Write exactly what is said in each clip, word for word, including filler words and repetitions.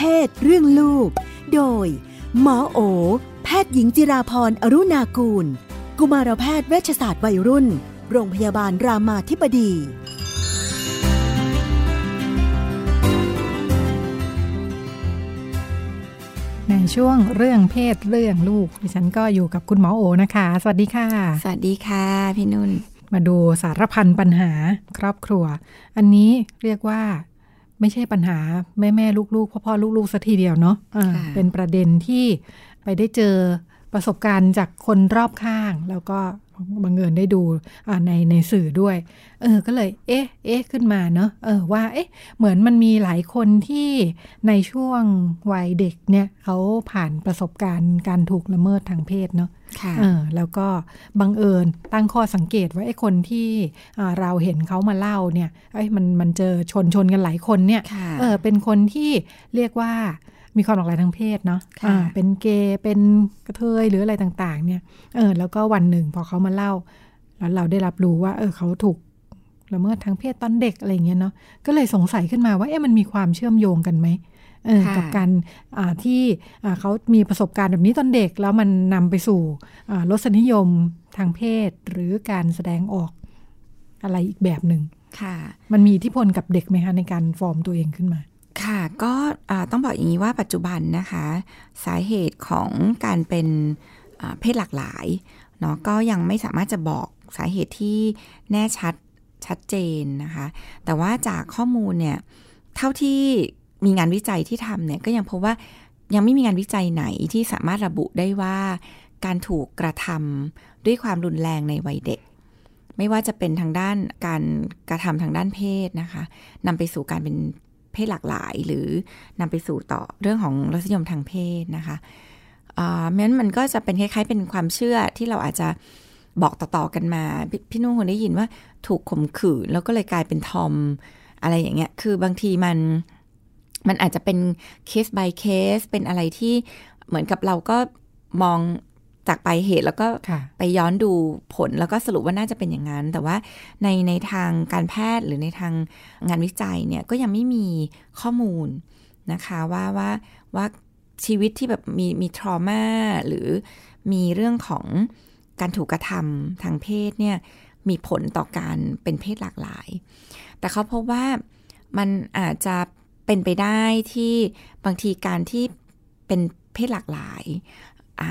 เพศเรื่องลูกโดยหมอโอแพทย์หญิงจิราพรอรุณากูลกุมารแพทย์เวชศาสตร์วัยรุ่นโรงพยาบาลรามาธิบดีในช่วงเรื่องเพศเรื่องลูกดิฉันก็อยู่กับคุณหมอโอนะคะสวัสดีค่ะสวัสดีค่ะพี่นุ่นมาดูสารพันปัญหาครอบครัวอันนี้เรียกว่าไม่ใช่ปัญหาแม่แม่ลูกๆพ่อพ่อลูกๆสักทีเดียวเนาะเป็นประเด็นที่ไปได้เจอประสบการณ์จากคนรอบข้างแล้วก็บังเอิญได้ดูในในสื่อด้วยเออก็เลยเอ๊ะเอ๊ะขึ้นมาเนาะเออว่าเอ๊ะเหมือนมันมีหลายคนที่ในช่วงวัยเด็กเนี่ยเขาผ่านประสบการณ์การถูกละเมิดทางเพศเนาะเออแล้วก็บังเอิญตั้งข้อสังเกตว่าไอ้คนที่เราเห็นเขามาเล่าเนี่ยไอ้มันมันเจอชนชนกันหลายคนเนี่ยเออเป็นคนที่เรียกว่ามีความหลากหลายทางเพศเนาะเป็นเกย์เป็นกระเทยหรืออะไรต่างๆเนี่ยเออแล้วก็วันหนึ่งพอเขามาเล่าแล้วเราได้รับรู้ว่าเออเขาถูกละเมิดทางเพศตอนเด็กอะไรอย่างเงี้ยเนาะก็เลยสงสัยขึ้นมาว่าเอ๊ะมันมีความเชื่อมโยงกันไหมเออกับการที่เขามีประสบการณ์แบบนี้ตอนเด็กแล้วมันนำไปสู่รสนิยมทางเพศหรือการแสดงออกอะไรอีกแบบหนึ่งมันมีอิทธิพลกับเด็กไหมคะในการฟอร์มตัวเองขึ้นมาค่ะก็ต้องบอกอย่างนี้ว่าปัจจุบันนะคะสาเหตุของการเป็นเพศหลากหลายเนาะก็ยังไม่สามารถจะบอกสาเหตุที่แน่ชัดชัดเจนนะคะแต่ว่าจากข้อมูลเนี่ยเท่าที่มีงานวิจัยที่ทำเนี่ยก็ยังพบว่ายังไม่มีงานวิจัยไหนที่สามารถระบุได้ว่าการถูกกระทำด้วยความรุนแรงในวัยเด็กไม่ว่าจะเป็นทางด้านการกระทำทางด้านเพศนะคะนำไปสู่การเป็นเพศหลากหลายหรือนำไปสู่ต่อเรื่องของรสนิยมทางเพศนะคะเอ่อแม้นมันก็จะเป็นคล้ายๆเป็นความเชื่อที่เราอาจจะบอกต่อๆกันมาพี่นุ่งคงได้ยินว่าถูกข่มขืนแล้วก็เลยกลายเป็นทอมอะไรอย่างเงี้ยคือบางทีมันมันอาจจะเป็นเคส by เคสเป็นอะไรที่เหมือนกับเราก็มองจากปลายเหตุแล้วก็ไปย้อนดูผลแล้วก็สรุปว่าน่าจะเป็นอย่างนั้นแต่ว่าในในทางการแพทย์หรือในทางงานวิจัยเนี่ยก็ยังไม่มีข้อมูลนะคะว่าว่าว่าชีวิตที่แบบมีมี trauma หรือมีเรื่องของการถูกกระทำทางเพศเนี่ยมีผลต่อการเป็นเพศหลากหลายแต่เขาพบว่ามันอาจจะเป็นไปได้ที่บางทีการที่เป็นเพศหลากหลาย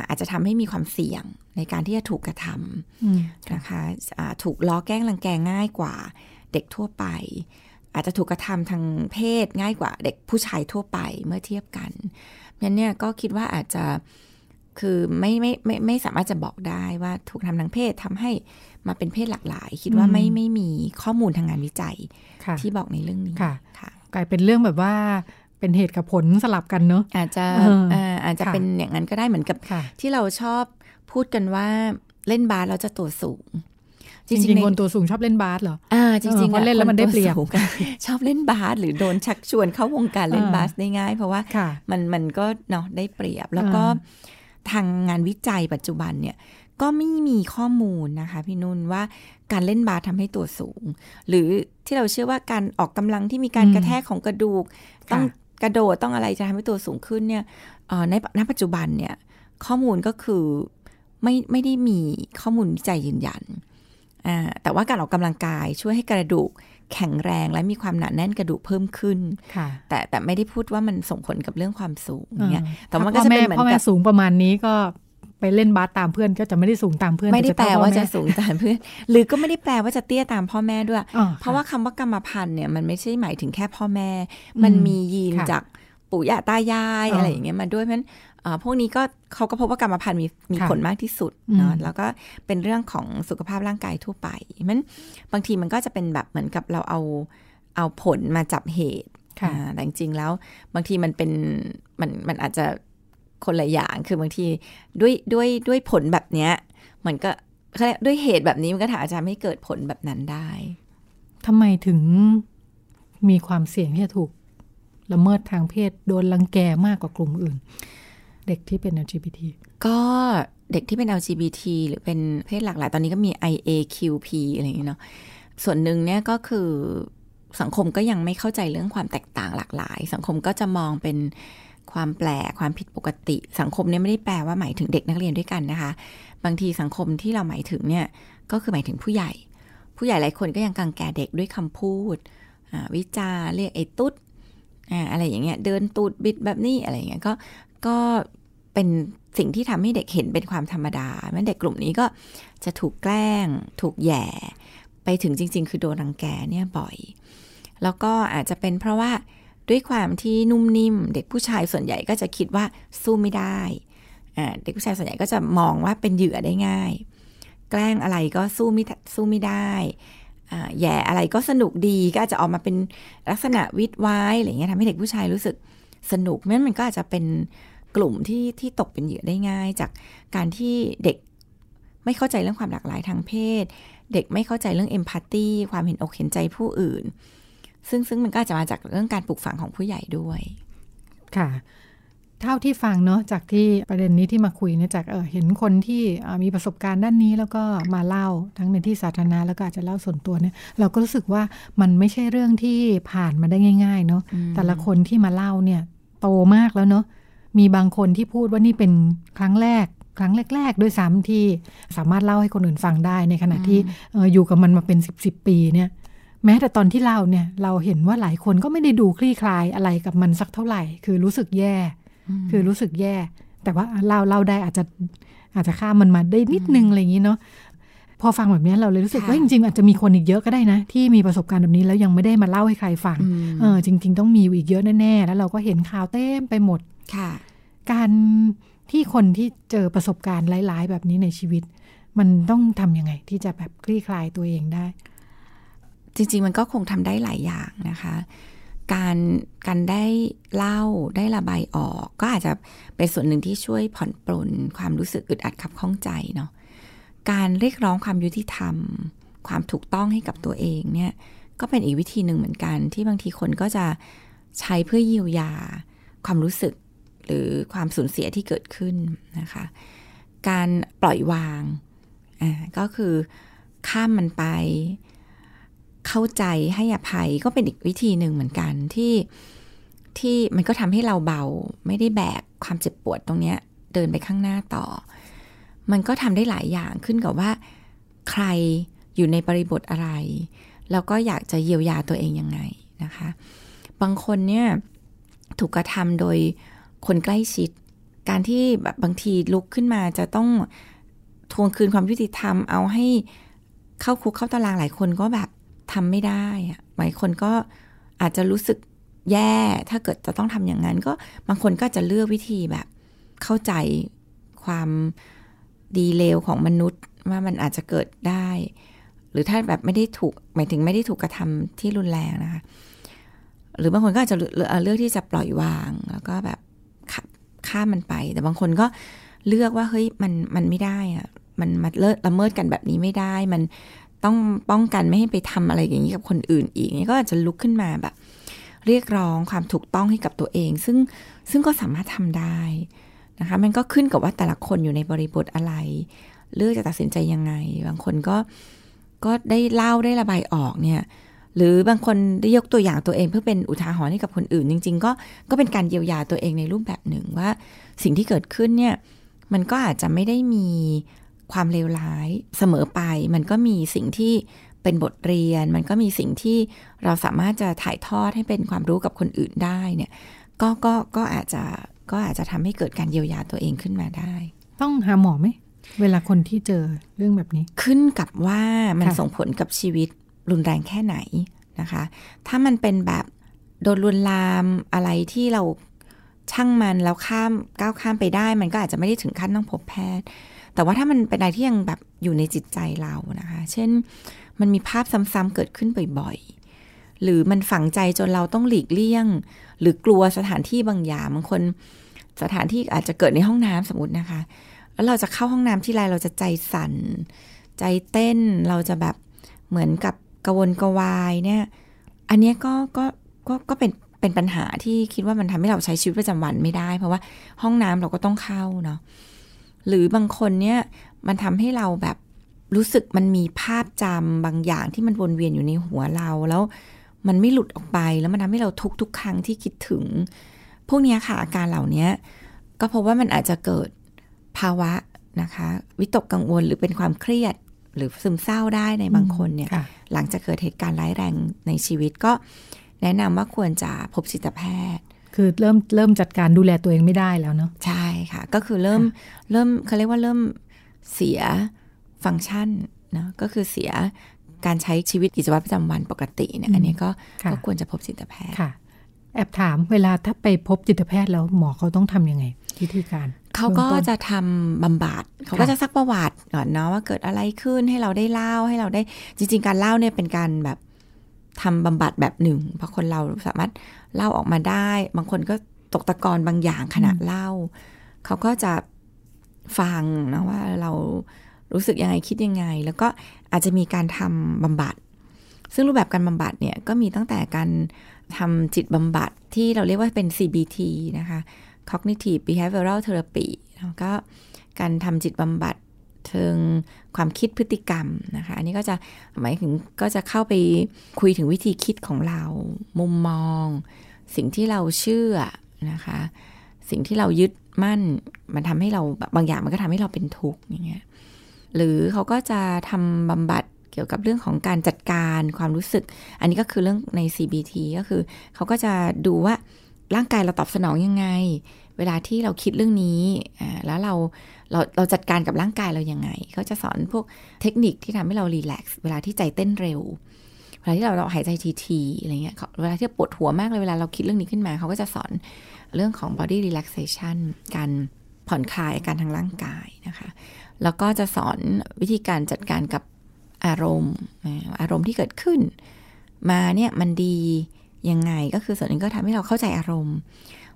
อาจจะทำให้มีความเสี่ยงในการที่จะถูกกระทำนะคะถูกล้อแกล้งรังแกง่ายกว่าเด็กทั่วไปอาจจะถูกกระทำทางเพศง่ายกว่าเด็กผู้ชายทั่วไปเมื่อเทียบกันงั้นเนี่ยก็คิดว่าอาจจะคือไม่ไม่ไม่ไม่สามารถจะบอกได้ว่าถูกทำทางเพศทำให้มาเป็นเพศหลากหลายคิดว่าไม่ไม่มีข้อมูลทางงานวิจัยที่บอกในเรื่องนี้กลายเป็นเรื่องแบบว่าเป็นเหตุกับผลสลับกันเนอะอาจจะ อ, อาจจะเป็นอย่างนั้นก็ได้เหมือนกับที่เราชอบพูดกันว่าเล่นบาสเราจะตัวสูงจริงๆคนตัวสูงชอบเล่นบาสเหรออ่าจริงๆคนเล่นแล้วมันได้เปรียบชอบเล่นบาสหรือโดนชักชวนเข้าวงการเล่นบาสได้ง่ายเพราะว่ามันมันก็เนาะได้เปรียบแล้วก็ทางงานวิจัยปัจจุบันเนี่ยก็ไม่มีข้อมูลนะคะพี่นุ่นว่าการเล่นบาสทำให้ตัวสูงหรือที่เราเชื่อว่าการออกกำลังที่มีการกระแทกของกระดูกต้องกระโดดต้องอะไรจะทำให้ตัวสูงขึ้นเนี่ยในณปัจจุบันเนี่ยข้อมูลก็คือไม่ไม่ได้มีข้อมูลวิจัยยืนยันแต่ว่าการออกกำลังกายช่วยให้กระดูกแข็งแรงและมีความหนาแน่นกระดูกเพิ่มขึ้นแต่แต่ไม่ได้พูดว่ามันส่งผลกับเรื่องความสูงเนี่ยแต่มันก็จะเป็นเหมือนกับสูงประมาณนี้ก็ไปเล่นบาสตามเพื่อนก็จะไม่ได้สูงตามเพื่อนไม่ได้แปลว่าจะสูงตามเพื่อนหรือก็ไม่ได้แปลว่าจะเตี้ยตามพ่อแม่ด้วยเพราะว่าคำว่ากรรมพันธุ์เนี่ยมันไม่ใช่หมายถึงแค่พ่อแม่มันมียีนจากปู่ย่าตายายอะไรอย่างเงี้ยมาด้วยเพราะฉะนั้นพวกนี้ก็เขาก็พบว่ากรรมพันธุ์มีมีผลมากที่สุดเนาะแล้วก็เป็นเรื่องของสุขภาพร่างกายทั่วไปมันบางทีมันก็จะเป็นแบบเหมือนกับเราเอาเอาผลมาจับเหตุแต่จริงๆแล้วบางทีมันเป็นมันมันอาจจะคนละอย่างคือบางทีด้วยด้วยด้วยผลแบบเนี้ยมันก็ด้วยเหตุแบบนี้มันก็อาจจะไม่เกิดผลแบบนั้นได้ทำไมถึงมีความเสี่ยงที่จะถูกละเมิดทางเพศโดนรังแกมากกว่ากลุ่มอื่นเด็กที่เป็น แอล จี บี ที ก็เด็กที่เป็น แอล จี บี ที หรือเป็นเพศหลากหลายตอนนี้ก็มี ไอ เอ คิว พี อะไรอย่างเงี้ยเนาะส่วนหนึ่งเนี่ยก็คือ สังคมก็ยังไม่เข้าใจเรื่องความแตกต่างหลากหลายสังคมก็จะมองเป็นความแปลกความผิดปกติสังคมเนี่ยไม่ได้แปลว่าหมายถึงเด็กนักเรียนด้วยกันนะคะบางทีสังคมที่เราหมายถึงเนี่ยก็คือหมายถึงผู้ใหญ่ผู้ใหญ่หลายคนก็ยังกังแกเด็กด้วยคำพูดวิจารเรียกไอ้ตุ๊ดอะไรอย่างเงี้ยเดินตูดบิดแบบนี้อะไรอย่างเงี้ยก็ก็เป็นสิ่งที่ทำให้เด็กเห็นเป็นความธรรมดาแม้เด็กกลุ่มนี้ก็จะถูกแกล้งถูกแย่ไปถึงจริงๆคือโดนรังแกเนี่ยบ่อยแล้วก็อาจจะเป็นเพราะว่าด้วยความที่นุ่มนิ่มเด็กผู้ชายส่วนใหญ่ก็จะคิดว่าสู้ไม่ได้เด็กผู้ชายส่วนใหญ่ก็จะมองว่าเป็นเหยื่อได้ง่ายแกล้งอะไรก็สู้ไม่สู้ไม่ได้แย่อะไรก็สนุกดีก็อาจจะออกมาเป็นลักษณะวิตวายอะไรอย่างเงี้ยทำให้เด็กผู้ชายรู้สึกสนุกนั่นมันก็อาจจะเป็นกลุ่มที่ที่ตกเป็นเหยื่อได้ง่ายจากการที่เด็กไม่เข้าใจเรื่องความหลากหลายทางเพศเด็กไม่เข้าใจเรื่องเอมพาธีความเห็นอกเห็นใจผู้อื่นซึ่งซึ่งมันก็จะมาจากเรื่องการปลูกฝังของผู้ใหญ่ด้วยค่ะเท่าที่ฟังเนาะจากที่ประเด็นนี้ที่มาคุยเนี่ยจากเออเห็นคนที่มีประสบการณ์ด้านนี้แล้วก็มาเล่าทั้งในที่สาธารณะแล้วก็อาจจะเล่าส่วนตัวเนี่ยเราก็รู้สึกว่ามันไม่ใช่เรื่องที่ผ่านมาได้ง่ายๆเนาะแต่ละคนที่มาเล่าเนี่ยโตมากแล้วเนาะมีบางคนที่พูดว่านี่เป็นครั้งแรกครั้งแรกๆด้วยซ้ำที่สามารถเล่าให้คนอื่นฟังได้ในขณะที่อยู่กับมันมาเป็นสิบ สิบปีเนี่ยแม้แต่ตอนที่เล่าเนี่ยเราเห็นว่าหลายคนก็ไม่ได้ดูคลี่คลายอะไรกับมันสักเท่าไหร่คือรู้สึกแย่คือรู้สึกแย่แต่ว่าเล่าเล่าได้อาจจะอาจจะข้ามมันมาได้นิดนึงอะไรอย่างนี้เนาะพอฟังแบบนี้เราเลยรู้สึกว่าจริงๆอาจจะมีคนอีกเยอะก็ได้นะที่มีประสบการณ์แบบนี้แล้วยังไม่ได้มาเล่าให้ใครฟังเออจริงๆต้องมีอีกเยอะแน่ๆแล้วเราก็เห็นข่าวเต็มไปหมดค่ะการที่คนที่เจอประสบการณ์หลายๆแบบนี้ในชีวิตมันต้องทำยังไงที่จะแบบคลี่คลายตัวเองได้จริงๆมันก็คงทำได้หลายอย่างนะคะการการได้เล่าได้ระบายออกก็อาจจะเป็นส่วนหนึ่งที่ช่วยผ่อนปลนความรู้สึกอึดอัดขับข้องใจเนาะการเรียกร้องความยุติธรรมความถูกต้องให้กับตัวเองเนี่ยก็เป็นอีกวิธีหนึ่งเหมือนกันที่บางทีคนก็จะใช้เพื่อเยียวยาความรู้สึกหรือความสูญเสียที่เกิดขึ้นนะคะการปล่อยวางอ่าก็คือข้ามมันไปเข้าใจให้อภัยก็เป็นอีกวิธีหนึ่งเหมือนกันที่ที่มันก็ทำให้เราเบาไม่ได้แบกความเจ็บปวดตรงเนี้ยเดินไปข้างหน้าต่อมันก็ทำได้หลายอย่างขึ้นกับว่าใครอยู่ในบริบทอะไรแล้วก็อยากจะเยียวยาตัวเองยังไงนะคะบางคนเนี่ยถูกกระทำโดยคนใกล้ชิดการที่แบบบางทีลุกขึ้นมาจะต้องทวงคืนความยุติธรรมเอาให้เข้าคุกเข้าตารางหลายคนก็แบบทำไม่ได้หลายคนก็อาจจะรู้สึกแย่ถ้าเกิดจะต้องทำอย่างนั้นก็บางคนก็จะเลือกวิธีแบบเข้าใจความดีเลวของมนุษย์ว่ามันอาจจะเกิดได้หรือถ้าแบบไม่ได้ถูกหมายถึงไม่ได้ถูกกระทำที่รุนแรงนะคะหรือบางคนก็อาจจะเลือกที่จะปล่อยวางแล้วก็แบบข้ามมันไปแต่บางคนก็เลือกว่าเฮ้ยมันมันไม่ได้อะมันมันละเมิดกันแบบนี้ไม่ได้มันต้องป้องกันไม่ให้ไปทำอะไรอย่างนี้กับคนอื่นอีกนี่ก็อาจจะลุกขึ้นมาแบบเรียกร้องความถูกต้องให้กับตัวเองซึ่งซึ่งก็สามารถทำได้นะคะมันก็ขึ้นกับว่าแต่ละคนอยู่ในบริบทอะไรเลือกจะตัดสินใจยังไงบางคนก็ก็ได้เล่าได้ระบายออกเนี่ยหรือบางคนได้ยกตัวอย่างตัวเองเพื่อเป็นอุทาหรณ์ให้กับคนอื่นจริงๆก็ก็เป็นการเยียวยาตัวเองในรูปแบบหนึ่งว่าสิ่งที่เกิดขึ้นเนี่ยมันก็อาจจะไม่ได้มีความเลวร้ายเสมอไปมันก็มีสิ่งที่เป็นบทเรียนมันก็มีสิ่งที่เราสามารถจะถ่ายทอดให้เป็นความรู้กับคนอื่นได้เนี่ยก็ก็ก็อาจจะก็อาจจะทำให้เกิดการเยียวยาตัวเองขึ้นมาได้ต้องหาหมอไหมเวลาคนที่เจอเรื่องแบบนี้ขึ้นกับว่ามันส่งผลกับชีวิตรุนแรงแค่ไหนนะคะถ้ามันเป็นแบบโดนลวนลามอะไรที่เราช่างมันแล้วข้ามก้าวข้ามไปได้มันก็อาจจะไม่ได้ถึงขั้นต้องพบแพทย์แต่ว่าถ้ามันเป็นอะไรที่ยังแบบอยู่ในจิตใจเรานะคะเช่นมันมีภาพซ้ำๆเกิดขึ้นบ่อยๆหรือมันฝังใจจนเราต้องหลีกเลี่ยงหรือกลัวสถานที่บางอย่างบางคนสถานที่อาจจะเกิดในห้องน้ำสมมตินะคะแล้วเราจะเข้าห้องน้ำที่ไรเราจะใจสั่นใจเต้นเราจะแบบเหมือนกับกระวนกระวายเนี่ยอันนี้ก็ก็ก็ก็เป็นเป็นปัญหาที่คิดว่ามันทำให้เราใช้ชีวิตประจำวันไม่ได้เพราะว่าห้องน้ำเราก็ต้องเข้าเนาะหรือบางคนเนี่ยมันทำให้เราแบบรู้สึกมันมีภาพจำบางอย่างที่มันวนเวียนอยู่ในหัวเราแล้ว มันไม่หลุดออกไปแล้วมันทำให้เราทุกทุกครั้งที่คิดถึงพวกนี้ค่ะอาการเหล่านี้ก็เพราะว่ามันอาจจะเกิดภาวะนะคะวิตกกังวลหรือเป็นความเครียดหรือซึมเศร้าได้ในบางคนเนี่ยหลังจากเกิดเหตุการณ์ร้ายแรงในชีวิตก็แนะนำว่าควรจะพบจิตแพทย์คือเริ่มเริ่มจัดการดูแลตัวเองไม่ได้แล้วเนาะใช่ค่ะก็คือเริ่มเริ่มเขาเรียกว่าเริ่มเสียฟังก์ชันนะก็คือเสียการใช้ชีวิตกิจวัตรประจำวันปกติเนี่ยอันนี้ก็ก็ควรจะพบจิตแพทย์ค่ะแอบถามเวลาถ้าไปพบจิตแพทย์แล้วหมอเขาต้องทำยังไงวิธีการเขาก็จะทำบำบัดเขาก็จะซักประวัติก่อนเนาะว่าเกิดอะไรขึ้นให้เราได้เล่าให้เราได้จริงๆการเล่าเนี่ยเป็นการแบบทำบำบัดแบบหนึ่งเพราะคนเราสามารถเล่าออกมาได้บางคนก็ตกตะกอนบางอย่างขณะเล่าเขาก็จะฟังนะว่าเรารู้สึกยังไงคิดยังไงแล้วก็อาจจะมีการทำบำบัดซึ่งรูปแบบการบำบัดเนี่ยก็มีตั้งแต่การทำจิตบำบัดที่เราเรียกว่าเป็น ซี บี ที นะคะ Cognitive Behavioral Therapy แล้วก็การทำจิตบำบัดเชิงความคิดพฤติกรรมนะคะอันนี้ก็จะหมายถึงก็จะเข้าไปคุยถึงวิธีคิดของเรามุมมองสิ่งที่เราเชื่อนะคะสิ่งที่เรายึดมั่นมันทำให้เราบางอย่างมันก็ทำให้เราเป็นทุกข์อย่างเงี้ยหรือเขาก็จะทำบำบัดเกี่ยวกับเรื่องของการจัดการความรู้สึกอันนี้ก็คือเรื่องใน ซี บี ที ก็คือเขาก็จะดูว่าร่างกายเราตอบสนองยังไงเวลาที่เราคิดเรื่องนี้แล้วเราเราเราจัดการกับร่างกายเรายังไงเขาจะสอนพวกเทคนิคที่ทำให้เรารีแลกซ์เวลาที่ใจเต้นเร็วเวลาที่เราเราหายใจทีๆอะไรเงี้ยเวลาที่ปวดหัวมากเลยเวลาเราคิดเรื่องนี้ขึ้นมาเขาก็จะสอนเรื่องของ body relaxation การผ่อนคลายอาการทางร่างกายนะคะแล้วก็จะสอนวิธีการจัดการกับอารมณ์อารมณ์ที่เกิดขึ้นมาเนี่ยมันดียังไงก็คือส่วนนึงก็ทำให้เราเข้าใจอารมณ์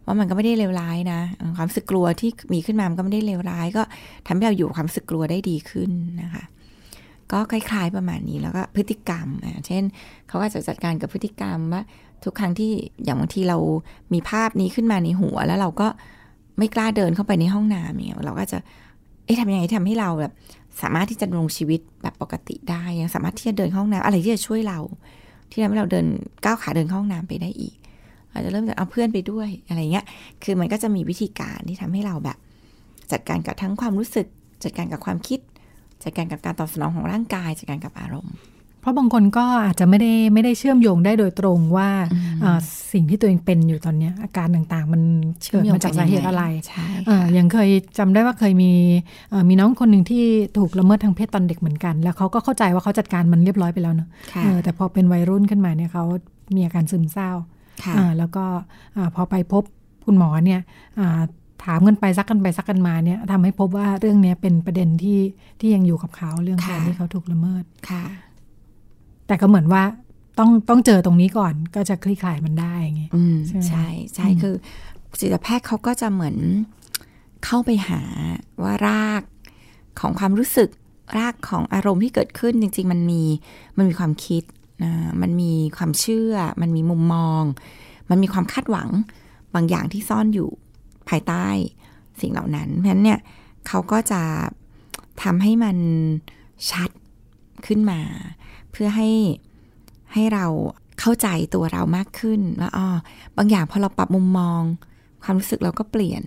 ว่ามันก็ไม่ได้เลวร้ายนะความรู้สึกกลัวที่มีขึ้นมามันก็ไม่ได้เลวร้ายก็ทำให้เราอยู่ความรู้สึกกลัวได้ดีขึ้นนะคะก็คล้ายๆประมาณนี้แล้วก็พฤติกรรมอ่ะเช่นเขาก็จะจัดการกับพฤติกรรมว่าทุกครั้งที่อย่างบางทีเรามีภาพนี้ขึ้นมาในหัวแล้วเราก็ไม่กล้าเดินเข้าไปในห้องน้ำเนี่ยเราก็จะเอ๊ะทำยังไงทำให้เราแบบสามารถที่จะดำรงชีวิตแบบปกติได้ยังสามารถที่จะเดินเข้าห้องน้ำอะไรที่จะช่วยเราที่ทำให้เราเดินก้าวขาเดินเข้าห้องน้ำไปได้อีกอาจจะเริ่มจากเอาเพื่อนไปด้วยอะไรเงี้ยคือมันก็จะมีวิธีการที่ทำให้เราแบบจัดการกับทั้งความรู้สึกจัดการกับความคิดจัดการกับการตอบสนองของร่างกายจัดการกับอารมณ์เพราะบางคนก็อาจจะไม่ได้ไม่ได้เชื่อมโยงได้โดยตรงว่าสิ่งที่ตัวเองเป็นอยู่ตอนนี้อาการต่างๆมันเกิดมาจากสาเหตุอะไรอย่างเคยจำได้ว่าเคยมีมีน้องคนหนึ่งที่ถูกละเมิดทางเพศตอนเด็กเหมือนกันแล้วเขาก็เข้าใจว่าเขาจัดการมันเรียบร้อยไปแล้วเนอะแต่พอเป็นวัยรุ่นขึ้นมาเนี่ยเขามีอาการซึมเศร้าแล้วก็พอไปพบคุณหมอเนี่ยถามกันไปซักกันไปซักกันมาเนี่ยทำให้พบว่าเรื่องนี้เป็นประเด็นที่ที่ยังอยู่กับเขาเรื่องการที่เขาถูกละเมิดแต่ก็เหมือนว่าต้องต้องเจอตรงนี้ก่อนก็จะคลี่คลายมันได้อย่างเงี้ยใช่ใช่คือจิตแพทย์เขาก็จะเหมือนเข้าไปหาว่ารากของความรู้สึกรากของอารมณ์ที่เกิดขึ้นจริงๆมันมีมันมีความคิดนะมันมีความเชื่อมันมีมุมมองมันมีความคาดหวังบางอย่างที่ซ่อนอยู่ภายใต้สิ่งเหล่านั้นเพราะฉะนั้นเนี่ยเขาก็จะทำให้มันชัดขึ้นมาเพื่อให้ให้เราเข้าใจตัวเรามากขึ้นว่าอ๋อบางอย่างพอเราปรับมุมมองความรู้สึกเราก็เปลี่ยน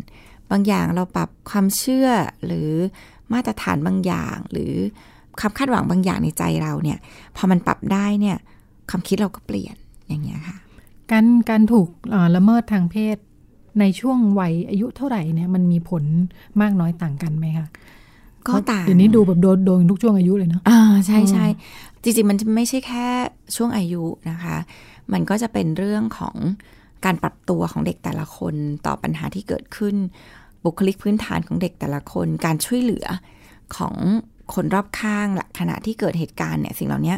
บางอย่างเราปรับความเชื่อหรือมาตรฐานบางอย่างหรือความคาดหวังบางอย่างในใจเราเนี่ยพอมันปรับได้เนี่ยความคิดเราก็เปลี่ยนอย่างเงี้ยค่ะการการถูกละเมิดทางเพศในช่วงวัยอายุเท่าไหร่เนี่ยมันมีผลมากน้อยต่างกันไหมคะก็ต่างเดี๋ยวนี้ดูแบบโดนโดนทุกช่วงอายุเลยเนาะอ่าใช่ใช่จริงๆมันไม่ใช่แค่ช่วงอายุนะคะมันก็จะเป็นเรื่องของการปรับตัวของเด็กแต่ละคนต่อปัญหาที่เกิดขึ้นบุคลิกพื้นฐานของเด็กแต่ละคนการช่วยเหลือของคนรอบข้างขณะที่เกิดเหตุการณ์เนี่ยสิ่งเหล่านี้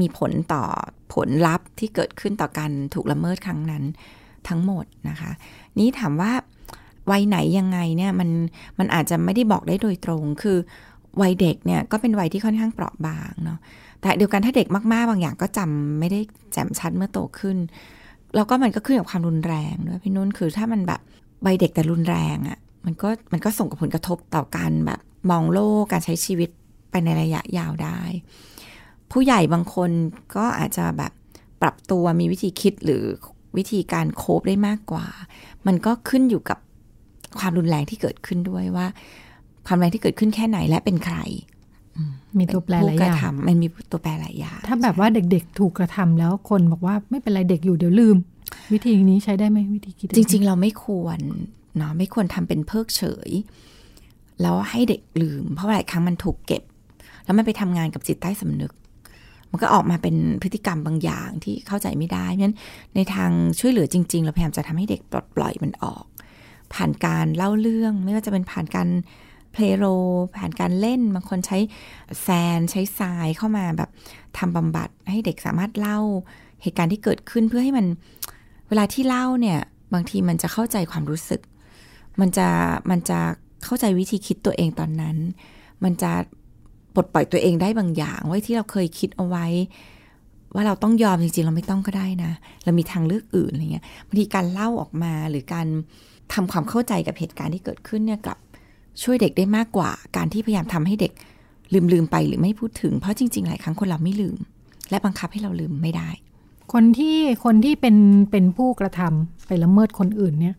มีผลต่อผลลัพธ์ที่เกิดขึ้นต่อการถูกละเมิดครั้งนั้นทั้งหมดนะคะนี้ถามว่าวัยไหนยังไงเนี่ยมันมันอาจจะไม่ได้บอกได้โดยตรงคือวัยเด็กเนี่ยก็เป็นวัยที่ค่อนข้างเปราะบางเนาะแต่เดียวกันถ้าเด็กมากๆบางอย่างก็จำไม่ได้แจ่มชัดเมื่อโตขึ้นแล้วก็มันก็ขึ้นกับความรุนแรงด้วยพี่นุ่นคือถ้ามันแบบวัยเด็กแต่รุนแรงอ่ะมันก็มันก็ส่งผลกระทบต่อการแบบมองโลกการใช้ชีวิตไปในระยะยาวได้ผู้ใหญ่บางคนก็อาจจะแบบ ปรับตัวมีวิธีคิดหรือวิธีการโคปได้มากกว่ามันก็ขึ้นอยู่กับความรุนแรงที่เกิดขึ้นด้วยว่าความรุนแรงที่เกิดขึ้นแค่ไหนและเป็นใครมีตัวแปรหลายอย่างมันมีตัวแปรหลายอย่างถ้าแบบว่าเด็กๆถูกกระทำแล้วคนบอกว่าไม่เป็นไรเด็กอยู่เดี๋ยวลืมวิธีนี้ใช้ได้ไหมวิธีคิดจริงๆเราไม่ควรเนาะไม่ควรทำเป็นเพิกเฉยแล้วให้เด็กลืมเพราะหลายครั้งมันถูกเก็บแล้วมันไปทำงานกับจิตใต้สำนึกมันก็ออกมาเป็นพฤติกรรมบางอย่างที่เข้าใจไม่ได้เพราะฉะนั้นในทางช่วยเหลือจริงๆเราพยายามจะทำให้เด็กปลดปล่อยมันออกผ่านการเล่าเรื่องไม่ว่าจะเป็นผ่านการเพลโรผ่านการเล่นบางคนใช้แซนใช้ทรายเข้ามาแบบทำบำบัดให้เด็กสามารถเล่าเหตุการณ์ที่เกิดขึ้นเพื่อให้มันเวลาที่เล่าเนี่ยบางทีมันจะเข้าใจความรู้สึกมันจะมันจะเข้าใจวิธีคิดตัวเองตอนนั้นมันจะปลดปล่อยตัวเองได้บางอย่างไว้ที่เราเคยคิดเอาไว้ว่าเราต้องยอมจริงๆเราไม่ต้องก็ได้นะเรามีทางเลือกอื่นอะไรเงี้ยบางทีการเล่าออกมาหรือการทำความเข้าใจกับเหตุการณ์ที่เกิดขึ้นเนี่ยกลับช่วยเด็กได้มากกว่าการที่พยายามทำให้เด็กลืมๆไปหรือไม่พูดถึงเพราะจริงๆหลายครั้งคนเราไม่ลืมและบังคับให้เราลืมไม่ได้คนที่คนที่เป็นเป็นผู้กระทำไปละเมิดคนอื่นเนี่ย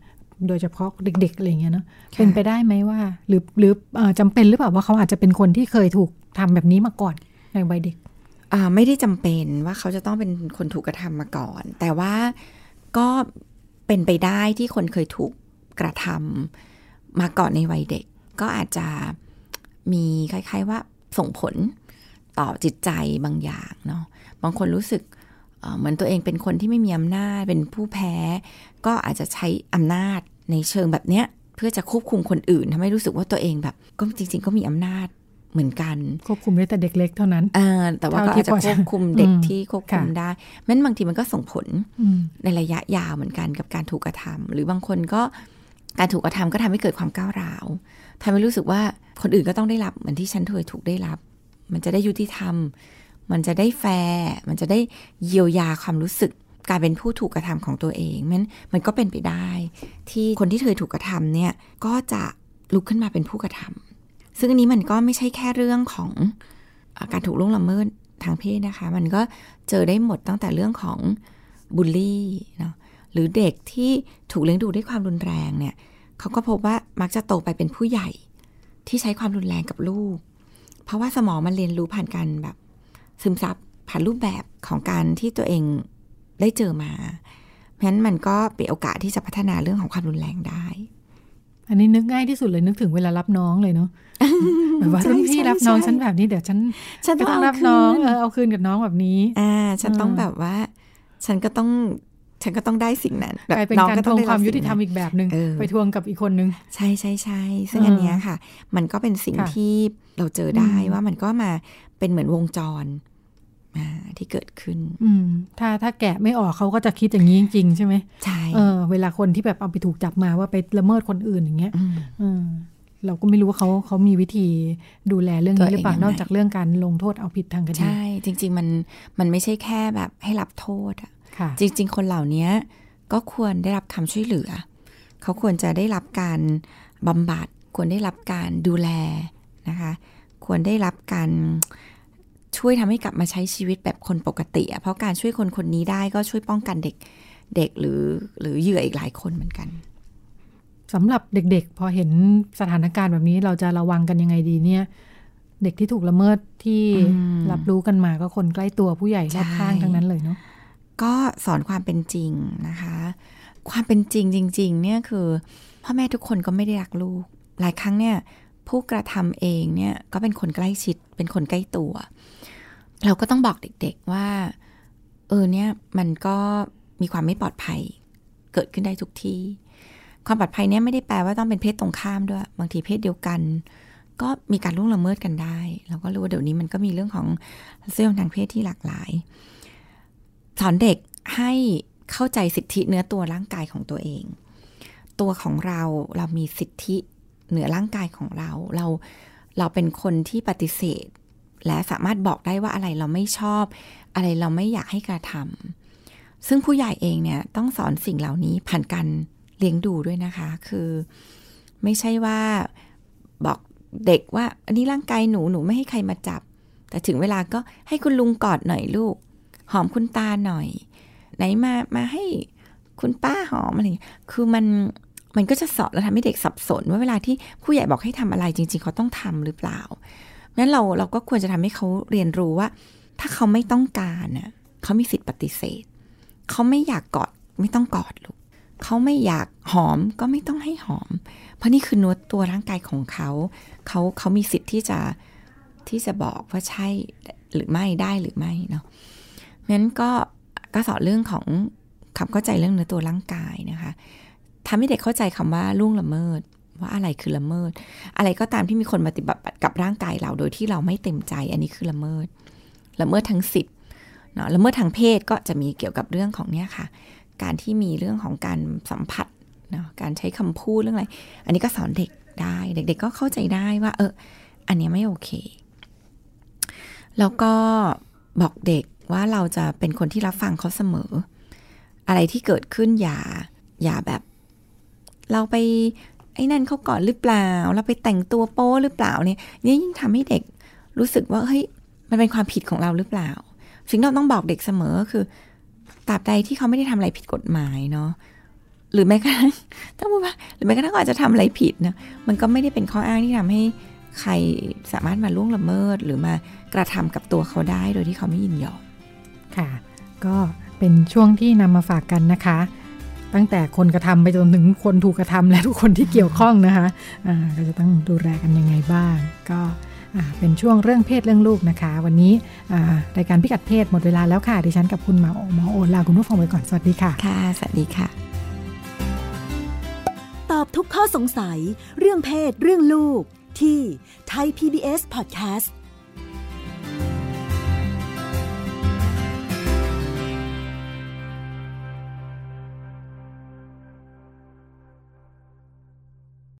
โดยเฉพาะเด็กๆอะไรเงี้ยเนาะเป็นไปได้ไหมว่าหรือหรือจำเป็นหรือเปล่าว่าเขาอาจจะเป็นคนที่เคยถูกทำแบบนี้มาก่อนในวัยเด็กไม่ได้จำเป็นว่าเขาจะต้องเป็นคนถูกกระทำมาก่อนแต่ว่าก็เป็นไปได้ที่คนเคยถูกกระทำมาก่อนในวัยเด็กก็อาจจะมีคล้ายๆว่าส่งผลต่อจิตใจบางอย่างเนาะบางคนรู้สึกเหมือนตัวเองเป็นคนที่ไม่มีอำนาจเป็นผู้แพ้ก็อาจจะใช้อำนาจในเชิงแบบเนี้ยเพื่อจะควบคุมคนอื่นทำให้รู้สึกว่าตัวเองแบบก็จริงๆก็มีอำนาจเหมือนกันควบคุมได้แต่เด็กเล็กเท่านั้นแต่ว่าก็อาจจะควบคุมเด็กที่ควบคุมได้แม้บางทีมันก็ส่งผลในระยะยาวเหมือนกันกับการถูกกระทำหรือบางคนก็การถูกกระทำก็ทำให้เกิดความก้าวร้าวทำให้รู้สึกว่าคนอื่นก็ต้องได้รับเหมือนที่ฉันเคยถูกได้รับมันจะได้ยุติธรรมมันจะได้แฟร์มันจะได้เยียวยาความรู้สึกการเป็นผู้ถูกกระทำของตัวเองมันมันก็เป็นไปได้ที่คนที่เคยถูกกระทำเนี่ยก็จะลุกขึ้นมาเป็นผู้กระทำซึ่งอันนี้มันก็ไม่ใช่แค่เรื่องของการถูกล่วงละเมิดทางเพศนะคะมันก็เจอได้หมดตั้งแต่เรื่องของบูลลี่เนาะหรือเด็กที่ถูกเลี้ยงดูด้วยความรุนแรงเนี่ยเขาก็พบว่ามักจะโตไปเป็นผู้ใหญ่ที่ใช้ความรุนแรงกับลูกเพราะว่าสมองมันเรียนรู้ผ่านการแบบซึมซับผ่านรูปแบบของการที่ตัวเองได้เจอมาเพราะฉะนั้นมันก็เป็นโอกาสที่จะพัฒนาเรื่องของความรุนแรงได้อันนี้นึกง่ายที่สุดเลยนึกถึงเวลารับน้องเลยเนาะแบบว่ารุ่นพี่รับน้องฉันแบบนี้เดี๋ยวฉันฉันต้องรับน้องเออเอาคืนกับน้องแบบนี้อ่าฉันต้องแบบว่าฉันก็ต้องฉันก็ต้องได้สิ่งนั้นแบบน้องก็ต้องได้ความยุติธรรมอีกแบบนึงไปทวงกับอีกคนนึงใช่ใช่ใช่ซึ่งอันเนี้ยค่ะมันก็เป็นสิ่งที่เราเจอได้ว่ามันก็มาเป็นเหมือนวงจรที่เกิดขึ้นถ้าถ้าแกะไม่ออกเขาก็จะคิดอย่างนี้จริงๆใช่ไหมใช่เออเวลาคนที่แบบเอาไปถูกจับมาว่าไปละเมิดคนอื่นอย่างเงี้ยเราก็ไม่รู้ว่าเขาเขามีวิธีดูแลเรื่องนี้หรือเปล่านอกจากเรื่องการลงโทษเอาผิดทางคดีใช่จริงๆมันมันไม่ใช่แค่แบบให้รับโทษอะจริงๆคนเหล่านี้ก็ควรได้รับคำช่วยเหลือเขาควรจะได้รับการบำบัดควรได้รับการดูแลนะคะควรได้รับการช่วยทำให้กลับมาใช้ชีวิตแบบคนปกติเพราะการช่วยคนคนนี้ได้ก็ช่วยป้องกันเด็กเด็กหรือหรือเหยื่ออีกหลายคนเหมือนกันสำหรับเด็กๆพอเห็นสถานการณ์แบบนี้เราจะระวังกันยังไงดีเนี่ยเด็กที่ถูกละเมิดที่รับรู้กันมาก็คนใกล้ตัวผู้ใหญ่รอบข้างทั้งนั้นเลยเนาะก็สอนความเป็นจริงนะคะความเป็นจริงจริงๆเนี่ยคือพ่อแม่ทุกคนก็ไม่ได้รักลูกหลายครั้งเนี่ยผู้กระทำเองเนี่ยก็เป็นคนใกล้ชิดเป็นคนใกล้ตัวเราก็ต้องบอกเด็กๆว่าเออเนี่ยมันก็มีความไม่ปลอดภัยเกิดขึ้นได้ทุกที่ความปลอดภัยเนี่ยไม่ได้แปลว่าต้องเป็นเพศตรงข้ามด้วยบางทีเพศเดียวกันก็มีการล่วงละเมิดกันได้เราก็รู้ว่าเดี๋ยวนี้มันก็มีเรื่องของเรื่องทางเพศที่หลากหลายสอนเด็กให้เข้าใจสิทธิเนื้อตัวร่างกายของตัวเองตัวของเราเรามีสิทธิเหนือร่างกายของเราเราเราเป็นคนที่ปฏิเสธและสามารถบอกได้ว่าอะไรเราไม่ชอบอะไรเราไม่อยากให้กระทำซึ่งผู้ใหญ่เองเนี่ยต้องสอนสิ่งเหล่านี้ผ่านการเลี้ยงดูด้วยนะคะคือไม่ใช่ว่าบอกเด็กว่าอันนี้ร่างกายหนูหนูไม่ให้ใครมาจับแต่ถึงเวลาก็ให้คุณลุงกอดหน่อยลูกหอมคุณตาหน่อย ไหนมามาให้คุณป้าหอมอะไรอย่างเงี้ยคือมันมันก็จะสอนแล้วทำให้เด็กสับสนว่าเวลาที่ผู้ใหญ่บอกให้ทำอะไรจริงๆเขาต้องทำหรือเปล่างั้นเราเราก็ควรจะทำให้เขาเรียนรู้ว่าถ้าเขาไม่ต้องการน่ะเขามีสิทธิ์ปฏิเสธเขาไม่อยากกอดไม่ต้องกอดลูกเขาไม่อยากหอมก็ไม่ต้องให้หอมเพราะนี่คือเนื้อตัวร่างกายของเขาเขาเขามีสิทธิ์ที่จะที่จะบอกว่าใช่หรือไม่ได้หรือไม่เนาะงั้นก็ก็สอนเรื่องของคำเข้าใจเรื่องเนื้อตัวร่างกายนะคะทำให้เด็กเข้าใจคำว่าล่วงละเมิดว่าอะไรคือละเมิดอะไรก็ตามที่มีคนมาปฏิบัติกับร่างกายเราโดยที่เราไม่เต็มใจอันนี้คือละเมิดละเมิดทั้งสิบเนาะละเมิดทางเพศก็จะมีเกี่ยวกับเรื่องของเนี้ยค่ะการที่มีเรื่องของการสัมผัสเนาะการใช้คำพูดเรื่องอะไรอันนี้ก็สอนเด็กได้เด็กๆก็เข้าใจได้ว่าเอออันนี้ไม่โอเคแล้วก็บอกเด็กว่าเราจะเป็นคนที่รับฟังเขาเสมออะไรที่เกิดขึ้นอย่าอย่าแบบเราไปไอ้นั่นเขาก่อนหรือเปล่าเราไปแต่งตัวโป๊หรือเปล่าเนี่ยนี่ยิ่งทำให้เด็กรู้สึกว่าเฮ้ยมันเป็นความผิดของเราหรือเปล่าสิ่งที่เราต้องบอกเด็กเสมอคือตราบใดที่เขาไม่ได้ทำอะไรผิดกฎหมายเนาะหรือแม้กระทั่งต้องพูดว่าหรือแม้กระทั่งอาจจะทำอะไรผิดนะมันก็ไม่ได้เป็นข้ออ้างที่ทำให้ใครสามารถมาล่วงละเมิดหรือมากระทำกับตัวเขาได้โดยที่เขาไม่ยินยอมค่ะก็เป็นช่วงที่นำมาฝากกันนะคะตั้งแต่คนกระทำไปจนถึงคนถูกกระทำและทุกคนที่เกี่ยวข้องนะคะเราจะต้องดูแลกันยังไงบ้างก็เป็นช่วงเรื่องเพศเรื่องลูกนะคะวันนี้รายการพิกัดเพศหมดเวลาแล้วค่ะดิฉันกับคุณหมอหมอโอลาคุณผู้ฟังไปก่อนสวัสดีค่ะค่ะสวัสดีค่ะตอบทุกข้อสงสัยเรื่องเพศเรื่องลูกที่ไทย พี บี เอส Podcast